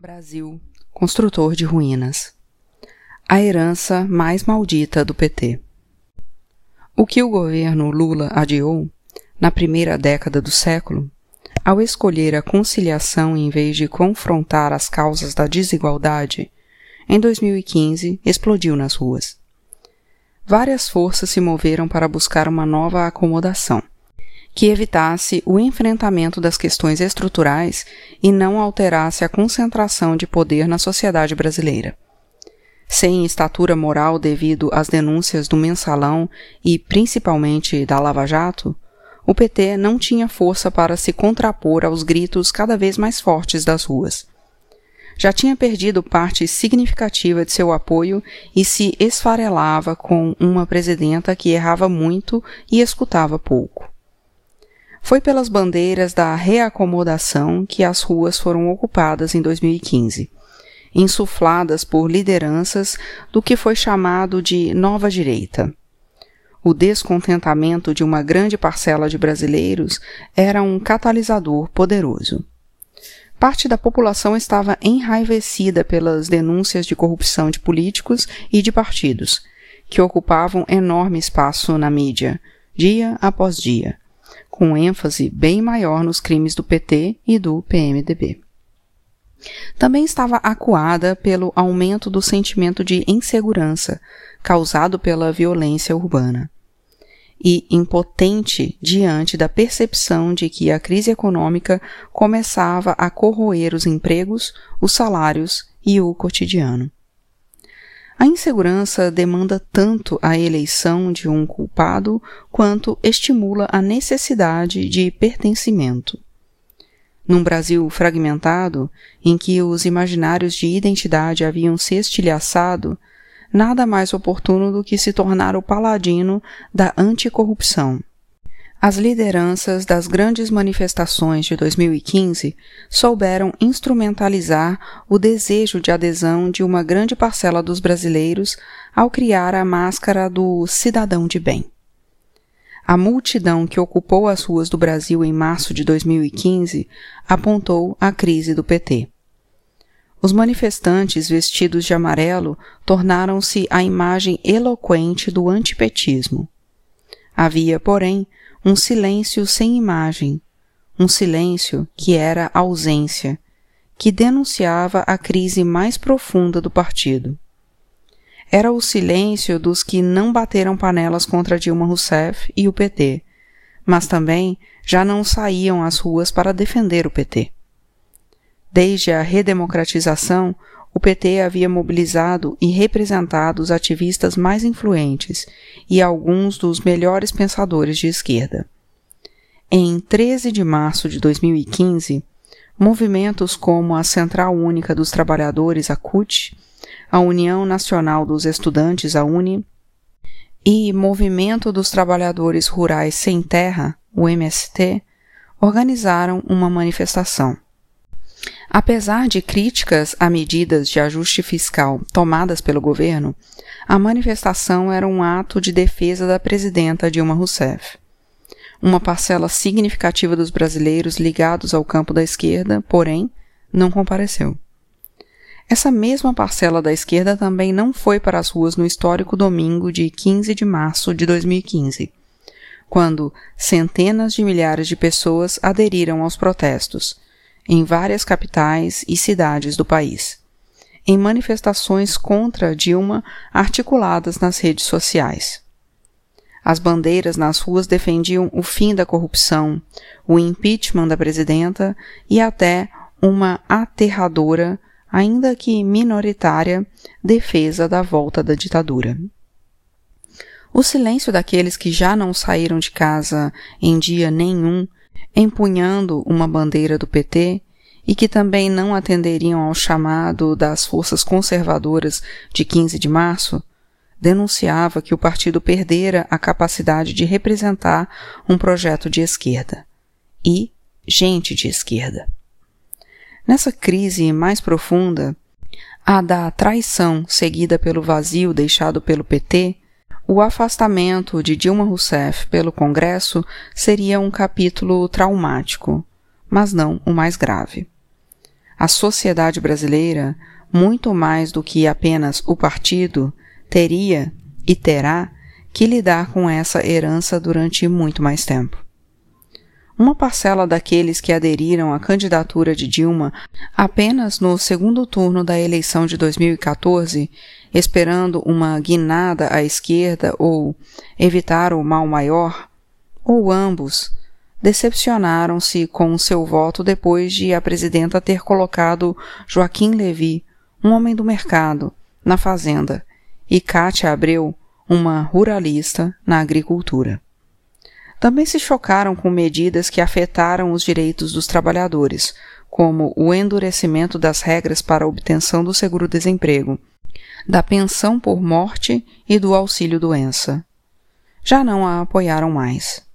Brasil, construtor de ruínas. A herança mais maldita do PT. O que o governo Lula adiou, na primeira década do século, ao escolher a conciliação em vez de confrontar as causas da desigualdade, em 2015 explodiu nas ruas. Várias forças se moveram para buscar uma nova acomodação, que evitasse o enfrentamento das questões estruturais e não alterasse a concentração de poder na sociedade brasileira. Sem estatura moral devido às denúncias do Mensalão e, principalmente, da Lava Jato, o PT não tinha força para se contrapor aos gritos cada vez mais fortes das ruas. Já tinha perdido parte significativa de seu apoio e se esfarelava com uma presidenta que errava muito e escutava pouco. Foi pelas bandeiras da reacomodação que as ruas foram ocupadas em 2015, insufladas por lideranças do que foi chamado de nova direita. O descontentamento de uma grande parcela de brasileiros era um catalisador poderoso. Parte da população estava enraivecida pelas denúncias de corrupção de políticos e de partidos, que ocupavam enorme espaço na mídia, dia após dia, com ênfase bem maior nos crimes do PT e do PMDB. Também estava acuada pelo aumento do sentimento de insegurança causado pela violência urbana e impotente diante da percepção de que a crise econômica começava a corroer os empregos, os salários e o cotidiano. A insegurança demanda tanto a eleição de um culpado quanto estimula a necessidade de pertencimento. Num Brasil fragmentado, em que os imaginários de identidade haviam se estilhaçado, nada mais oportuno do que se tornar o paladino da anticorrupção. As lideranças das grandes manifestações de 2015 souberam instrumentalizar o desejo de adesão de uma grande parcela dos brasileiros ao criar a máscara do cidadão de bem. A multidão que ocupou as ruas do Brasil em março de 2015 apontou a crise do PT. Os manifestantes vestidos de amarelo tornaram-se a imagem eloquente do antipetismo. Havia, porém, um silêncio sem imagem, um silêncio que era ausência, que denunciava a crise mais profunda do partido. Era o silêncio dos que não bateram panelas contra Dilma Rousseff e o PT, mas também já não saíam às ruas para defender o PT. Desde a redemocratização, o PT havia mobilizado e representado os ativistas mais influentes e alguns dos melhores pensadores de esquerda. Em 13 de março de 2015, movimentos como a Central Única dos Trabalhadores, a CUT, a União Nacional dos Estudantes, a UNE, e Movimento dos Trabalhadores Rurais Sem Terra, o MST, organizaram uma manifestação. Apesar de críticas a medidas de ajuste fiscal tomadas pelo governo, a manifestação era um ato de defesa da presidenta Dilma Rousseff. Uma parcela significativa dos brasileiros ligados ao campo da esquerda, porém, não compareceu. Essa mesma parcela da esquerda também não foi para as ruas no histórico domingo de 15 de março de 2015, quando centenas de milhares de pessoas aderiram aos protestos, em várias capitais e cidades do país, em manifestações contra Dilma articuladas nas redes sociais. As bandeiras nas ruas defendiam o fim da corrupção, o impeachment da presidenta e até uma aterradora, ainda que minoritária, defesa da volta da ditadura. O silêncio daqueles que já não saíram de casa em dia nenhum, empunhando uma bandeira do PT e que também não atenderiam ao chamado das forças conservadoras de 15 de março, denunciava que o partido perdera a capacidade de representar um projeto de esquerda e gente de esquerda. Nessa crise mais profunda, a da traição seguida pelo vazio deixado pelo PT, o afastamento de Dilma Rousseff pelo Congresso seria um capítulo traumático, mas não o mais grave. A sociedade brasileira, muito mais do que apenas o partido, teria e terá que lidar com essa herança durante muito mais tempo. Uma parcela daqueles que aderiram à candidatura de Dilma apenas no segundo turno da eleição de 2014, esperando uma guinada à esquerda ou evitar o mal maior, ou ambos, decepcionaram-se com seu voto depois de a presidenta ter colocado Joaquim Levi, um homem do mercado, na fazenda, e Kátia Abreu, uma ruralista, na agricultura. Também se chocaram com medidas que afetaram os direitos dos trabalhadores, como o endurecimento das regras para a obtenção do seguro-desemprego, da pensão por morte e do auxílio-doença. Já não a apoiaram mais.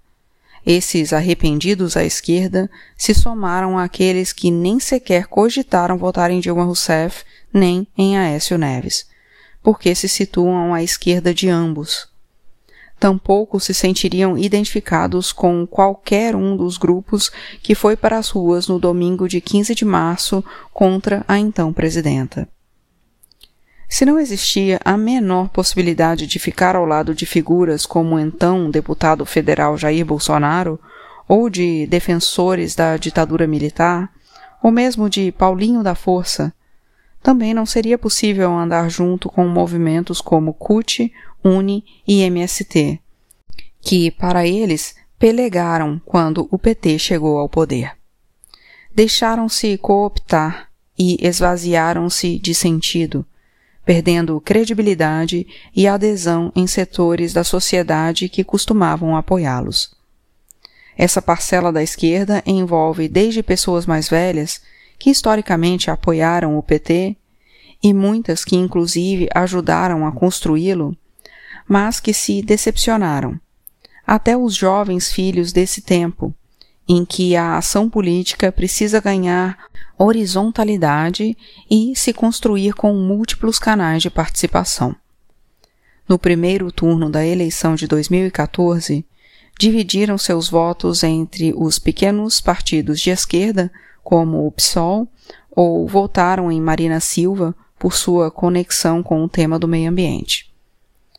Esses arrependidos à esquerda se somaram àqueles que nem sequer cogitaram votar em Dilma Rousseff nem em Aécio Neves, porque se situam à esquerda de ambos. Tampouco se sentiriam identificados com qualquer um dos grupos que foi para as ruas no domingo de 15 de março contra a então presidenta. Se não existia a menor possibilidade de ficar ao lado de figuras como o então deputado federal Jair Bolsonaro, ou de defensores da ditadura militar, ou mesmo de Paulinho da Força, também não seria possível andar junto com movimentos como CUT, UNE e MST, que, para eles, pelegaram quando o PT chegou ao poder. Deixaram-se cooptar e esvaziaram-se de sentido, perdendo credibilidade e adesão em setores da sociedade que costumavam apoiá-los. Essa parcela da esquerda envolve desde pessoas mais velhas, que historicamente apoiaram o PT, e muitas que inclusive ajudaram a construí-lo, mas que se decepcionaram, até os jovens filhos desse tempo, em que a ação política precisa ganhar horizontalidade e se construir com múltiplos canais de participação. No primeiro turno da eleição de 2014, dividiram seus votos entre os pequenos partidos de esquerda, como o PSOL, ou votaram em Marina Silva por sua conexão com o tema do meio ambiente.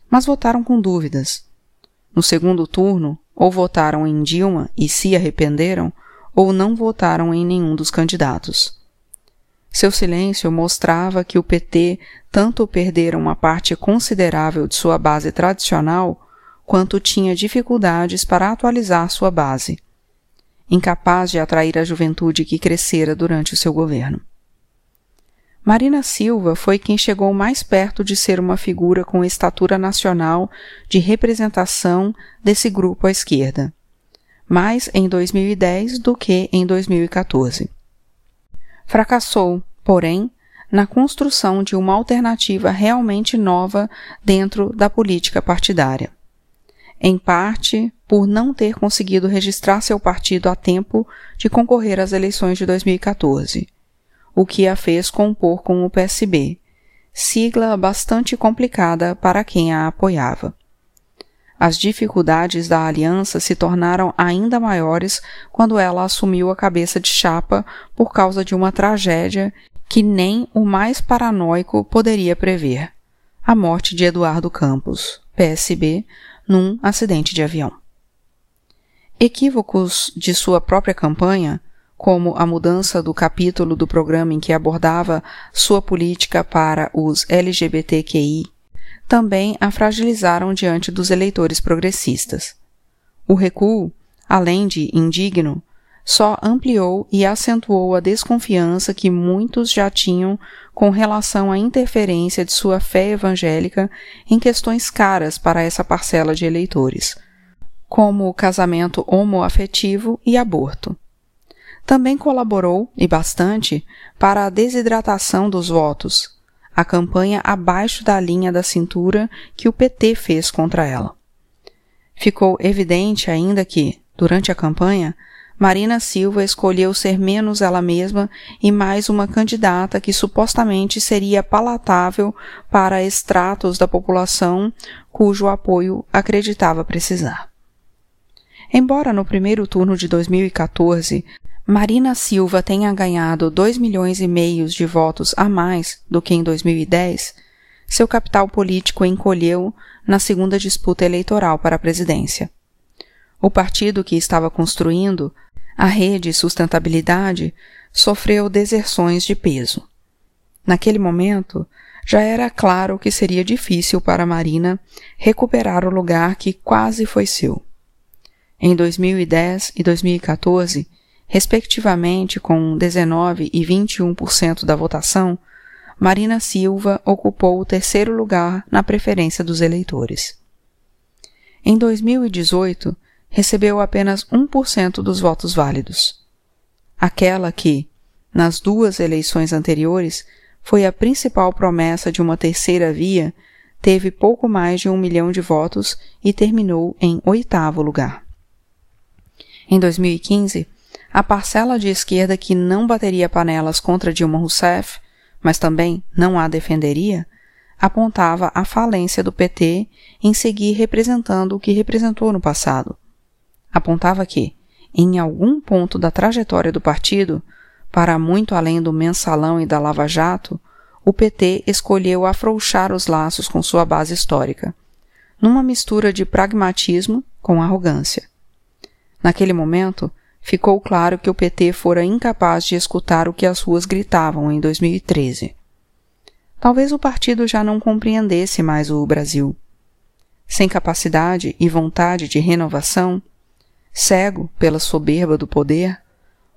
Mas votaram com dúvidas. No segundo turno, ou votaram em Dilma e se arrependeram, ou não votaram em nenhum dos candidatos. Seu silêncio mostrava que o PT tanto perdera uma parte considerável de sua base tradicional, quanto tinha dificuldades para atualizar sua base, incapaz de atrair a juventude que crescera durante o seu governo. Marina Silva foi quem chegou mais perto de ser uma figura com estatura nacional de representação desse grupo à esquerda, mais em 2010 do que em 2014. Fracassou, porém, na construção de uma alternativa realmente nova dentro da política partidária, em parte por não ter conseguido registrar seu partido a tempo de concorrer às eleições de 2014, o que a fez compor com o PSB, sigla bastante complicada para quem a apoiava. As dificuldades da aliança se tornaram ainda maiores quando ela assumiu a cabeça de chapa por causa de uma tragédia que nem o mais paranoico poderia prever: a morte de Eduardo Campos, PSB, num acidente de avião. Equívocos de sua própria campanha, como a mudança do capítulo do programa em que abordava sua política para os LGBTQI, também a fragilizaram diante dos eleitores progressistas. O recuo, além de indigno, só ampliou e acentuou a desconfiança que muitos já tinham com relação à interferência de sua fé evangélica em questões caras para essa parcela de eleitores, como o casamento homoafetivo e aborto. Também colaborou, e bastante, para a desidratação dos votos, a campanha abaixo da linha da cintura que o PT fez contra ela. Ficou evidente ainda que, durante a campanha, Marina Silva escolheu ser menos ela mesma e mais uma candidata que supostamente seria palatável para estratos da população cujo apoio acreditava precisar. Embora no primeiro turno de 2014 Marina Silva tenha ganhado 2 milhões e meio de votos a mais do que em 2010, seu capital político encolheu na segunda disputa eleitoral para a presidência. O partido que estava construindo, a Rede Sustentabilidade, sofreu deserções de peso. Naquele momento, já era claro que seria difícil para Marina recuperar o lugar que quase foi seu. Em 2010 e 2014, respectivamente com 19% e 21% da votação, Marina Silva ocupou o terceiro lugar na preferência dos eleitores. Em 2018, recebeu apenas 1% dos votos válidos. Aquela que, nas duas eleições anteriores, foi a principal promessa de uma terceira via, teve pouco mais de 1 milhão de votos e terminou em 8º lugar. Em 2015, a parcela de esquerda que não bateria panelas contra Dilma Rousseff, mas também não a defenderia, apontava a falência do PT em seguir representando o que representou no passado. Apontava que, em algum ponto da trajetória do partido, para muito além do Mensalão e da Lava Jato, o PT escolheu afrouxar os laços com sua base histórica, numa mistura de pragmatismo com arrogância. Naquele momento, ficou claro que o PT fora incapaz de escutar o que as ruas gritavam em 2013. Talvez o partido já não compreendesse mais o Brasil. Sem capacidade e vontade de renovação, cego pela soberba do poder,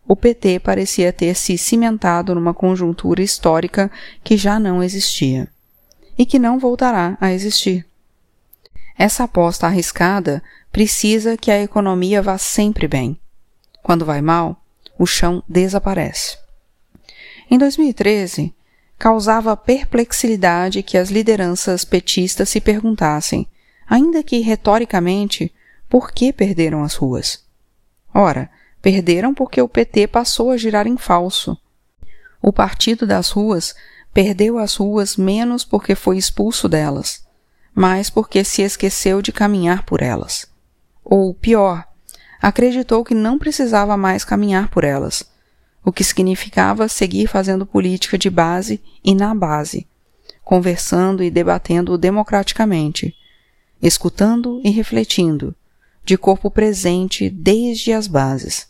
o PT parecia ter se cimentado numa conjuntura histórica que já não existia e que não voltará a existir. Essa aposta arriscada precisa que a economia vá sempre bem. Quando vai mal, o chão desaparece. Em 2013, causava perplexidade que as lideranças petistas se perguntassem, ainda que retoricamente, por que perderam as ruas? Ora, perderam porque o PT passou a girar em falso. O Partido das Ruas perdeu as ruas menos porque foi expulso delas, mas porque se esqueceu de caminhar por elas. Ou, pior, acreditou que não precisava mais caminhar por elas, o que significava seguir fazendo política de base e na base, conversando e debatendo democraticamente, escutando e refletindo, de corpo presente desde as bases.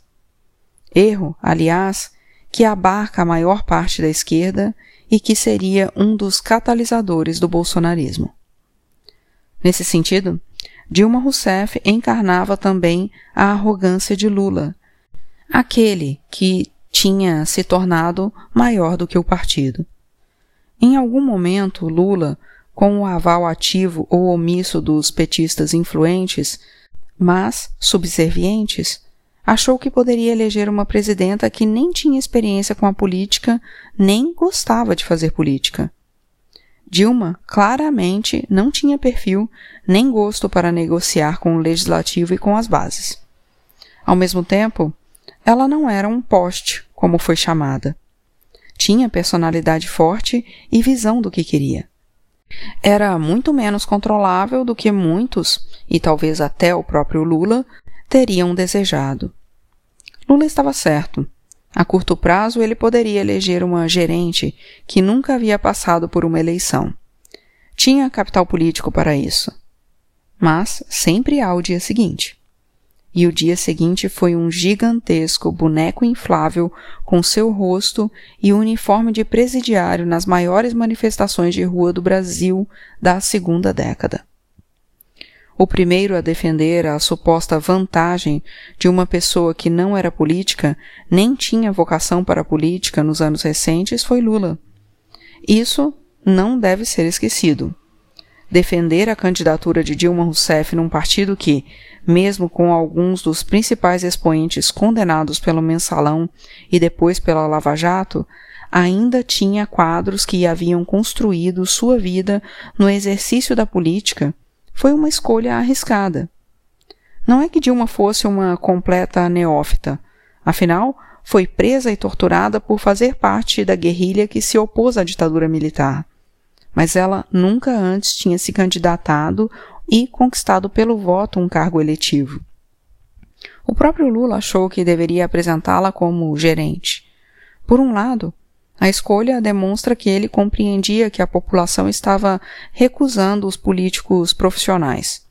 Erro, aliás, que abarca a maior parte da esquerda e que seria um dos catalisadores do bolsonarismo. Nesse sentido, Dilma Rousseff encarnava também a arrogância de Lula, aquele que tinha se tornado maior do que o partido. Em algum momento, Lula, com o aval ativo ou omisso dos petistas influentes, mas subservientes, achou que poderia eleger uma presidenta que nem tinha experiência com a política, nem gostava de fazer política. Dilma claramente não tinha perfil nem gosto para negociar com o legislativo e com as bases. Ao mesmo tempo, ela não era um poste, como foi chamada. Tinha personalidade forte e visão do que queria. Era muito menos controlável do que muitos, e talvez até o próprio Lula, teriam desejado. Lula estava certo. A curto prazo, ele poderia eleger uma gerente que nunca havia passado por uma eleição. Tinha capital político para isso. Mas sempre há o dia seguinte. E o dia seguinte foi um gigantesco boneco inflável com seu rosto e uniforme de presidiário nas maiores manifestações de rua do Brasil da segunda década. O primeiro a defender a suposta vantagem de uma pessoa que não era política, nem tinha vocação para a política nos anos recentes, foi Lula. Isso não deve ser esquecido. Defender a candidatura de Dilma Rousseff num partido que, mesmo com alguns dos principais expoentes condenados pelo Mensalão e depois pela Lava Jato, ainda tinha quadros que haviam construído sua vida no exercício da política, foi uma escolha arriscada. Não é que Dilma fosse uma completa neófita. Afinal, foi presa e torturada por fazer parte da guerrilha que se opôs à ditadura militar. Mas ela nunca antes tinha se candidatado e conquistado pelo voto um cargo eletivo. O próprio Lula achou que deveria apresentá-la como gerente. Por um lado, a escolha demonstra que ele compreendia que a população estava recusando os políticos profissionais.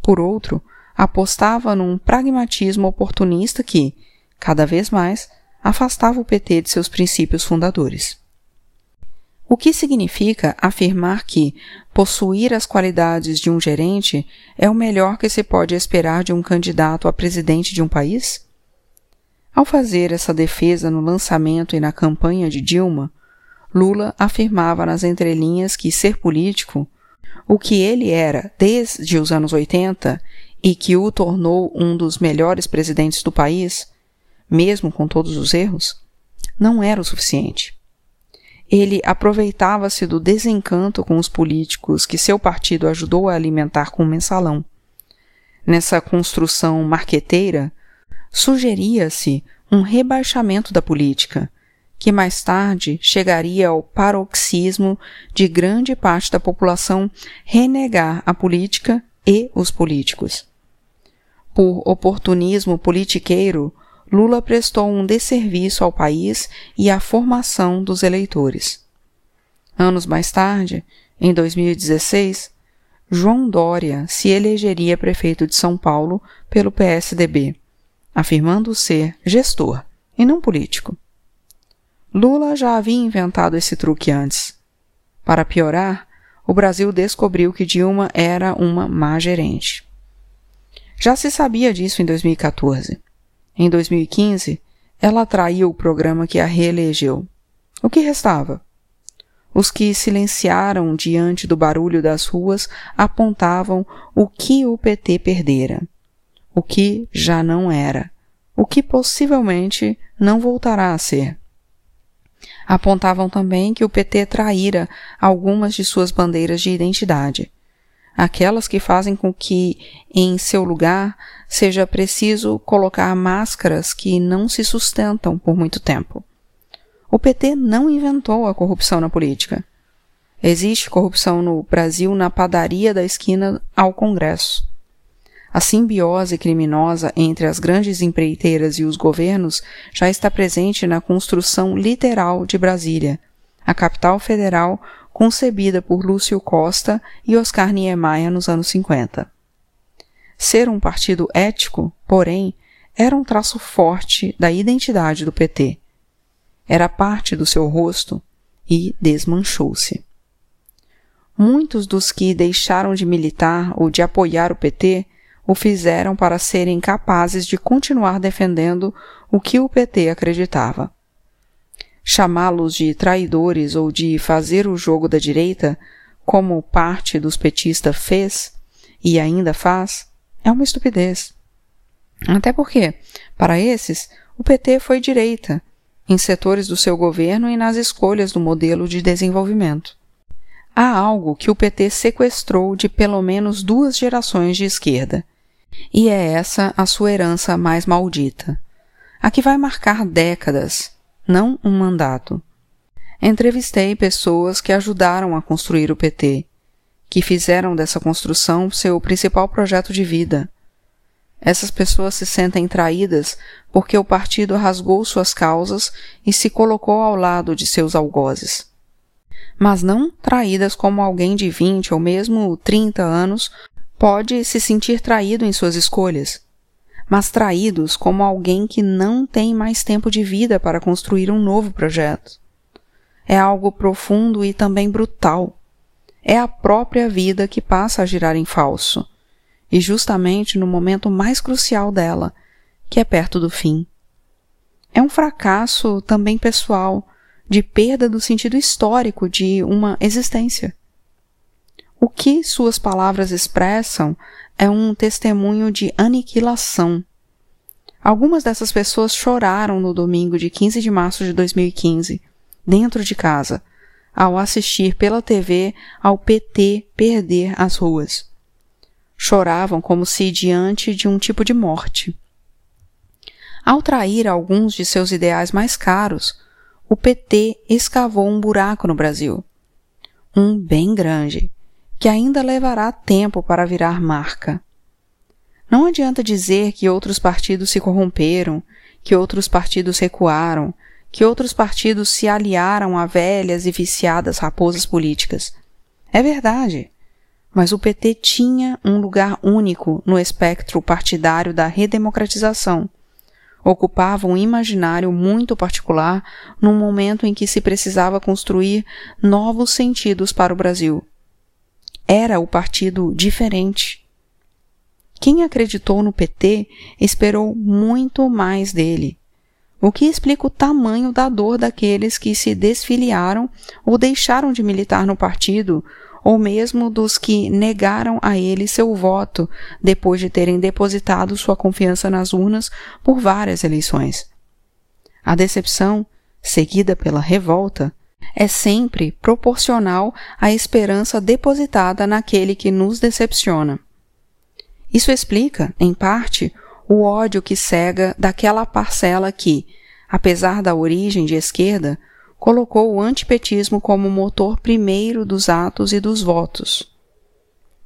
Por outro, apostava num pragmatismo oportunista que, cada vez mais, afastava o PT de seus princípios fundadores. O que significa afirmar que possuir as qualidades de um gerente é o melhor que se pode esperar de um candidato a presidente de um país? Ao fazer essa defesa no lançamento e na campanha de Dilma, Lula afirmava nas entrelinhas que ser político, o que ele era desde os anos 80 e que o tornou um dos melhores presidentes do país, mesmo com todos os erros, não era o suficiente. Ele aproveitava-se do desencanto com os políticos que seu partido ajudou a alimentar com o Mensalão. Nessa construção marqueteira, sugeria-se um rebaixamento da política, que mais tarde chegaria ao paroxismo de grande parte da população renegar a política e os políticos. Por oportunismo politiqueiro, Lula prestou um desserviço ao país e à formação dos eleitores. Anos mais tarde, em 2016, João Dória se elegeria prefeito de São Paulo pelo PSDB, afirmando ser gestor e não político. Lula já havia inventado esse truque antes. Para piorar, o Brasil descobriu que Dilma era uma má gerente. Já se sabia disso em 2014. Em 2015, ela traiu o programa que a reelegeu. O que restava? Os que silenciaram diante do barulho das ruas apontavam o que o PT perdera, o que já não era, o que possivelmente não voltará a ser. Apontavam também que o PT traíra algumas de suas bandeiras de identidade, aquelas que fazem com que, em seu lugar, seja preciso colocar máscaras que não se sustentam por muito tempo. O PT não inventou a corrupção na política. Existe corrupção no Brasil na padaria da esquina ao Congresso. A simbiose criminosa entre as grandes empreiteiras e os governos já está presente na construção literal de Brasília, a capital federal concebida por Lúcio Costa e Oscar Niemeyer nos anos 50. Ser um partido ético, porém, era um traço forte da identidade do PT. Era parte do seu rosto e desmanchou-se. Muitos dos que deixaram de militar ou de apoiar o PT o fizeram para serem capazes de continuar defendendo o que o PT acreditava. Chamá-los de traidores ou de fazer o jogo da direita, como parte dos petistas fez e ainda faz, é uma estupidez. Até porque, para esses, o PT foi direita, em setores do seu governo e nas escolhas do modelo de desenvolvimento. Há algo que o PT sequestrou de pelo menos duas gerações de esquerda, e é essa a sua herança mais maldita, a que vai marcar décadas, não um mandato. Entrevistei pessoas que ajudaram a construir o PT, que fizeram dessa construção seu principal projeto de vida. Essas pessoas se sentem traídas porque o partido rasgou suas causas e se colocou ao lado de seus algozes. Mas não traídas como alguém de 20 ou mesmo 30 anos pode se sentir traído em suas escolhas, mas traídos como alguém que não tem mais tempo de vida para construir um novo projeto. É algo profundo e também brutal. É a própria vida que passa a girar em falso, e justamente no momento mais crucial dela, que é perto do fim. É um fracasso também pessoal, de perda do sentido histórico de uma existência. O que suas palavras expressam é um testemunho de aniquilação. Algumas dessas pessoas choraram no domingo de 15 de março de 2015, dentro de casa, ao assistir pela TV ao PT perder as ruas. Choravam como se diante de um tipo de morte. Ao trair alguns de seus ideais mais caros, o PT escavou um buraco no Brasil. Um bem grande, que ainda levará tempo para virar marca. Não adianta dizer que outros partidos se corromperam, que outros partidos recuaram, que outros partidos se aliaram a velhas e viciadas raposas políticas. É verdade, mas o PT tinha um lugar único no espectro partidário da redemocratização. Ocupava um imaginário muito particular num momento em que se precisava construir novos sentidos para o Brasil. Era o partido diferente. Quem acreditou no PT esperou muito mais dele, o que explica o tamanho da dor daqueles que se desfiliaram ou deixaram de militar no partido, ou mesmo dos que negaram a ele seu voto depois de terem depositado sua confiança nas urnas por várias eleições. A decepção, seguida pela revolta, é sempre proporcional à esperança depositada naquele que nos decepciona. Isso explica, em parte, o ódio que cega daquela parcela que, apesar da origem de esquerda, colocou o antipetismo como motor primeiro dos atos e dos votos.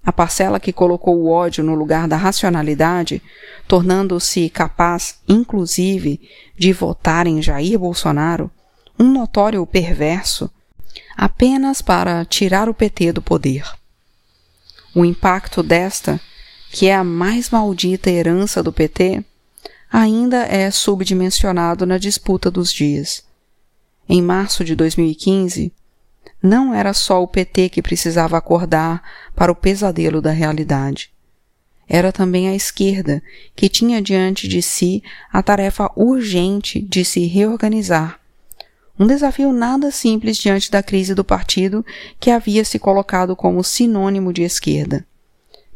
A parcela que colocou o ódio no lugar da racionalidade, tornando-se capaz, inclusive, de votar em Jair Bolsonaro, um notório perverso, apenas para tirar o PT do poder. O impacto desta, que é a mais maldita herança do PT, ainda é subdimensionado na disputa dos dias. Em março de 2015, não era só o PT que precisava acordar para o pesadelo da realidade. Era também a esquerda, que tinha diante de si a tarefa urgente de se reorganizar. Um desafio nada simples diante da crise do partido que havia se colocado como sinônimo de esquerda,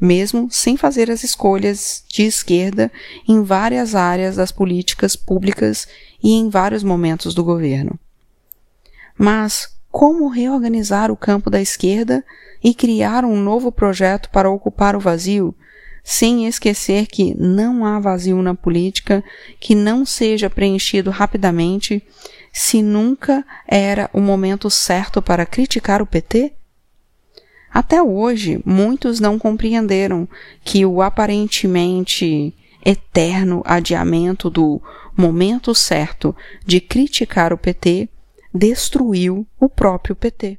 mesmo sem fazer as escolhas de esquerda em várias áreas das políticas públicas e em vários momentos do governo. Mas como reorganizar o campo da esquerda e criar um novo projeto para ocupar o vazio, sem esquecer que não há vazio na política que não seja preenchido rapidamente, se nunca era o momento certo para criticar o PT? Até hoje, muitos não compreenderam que o aparentemente eterno adiamento do momento certo de criticar o PT destruiu o próprio PT.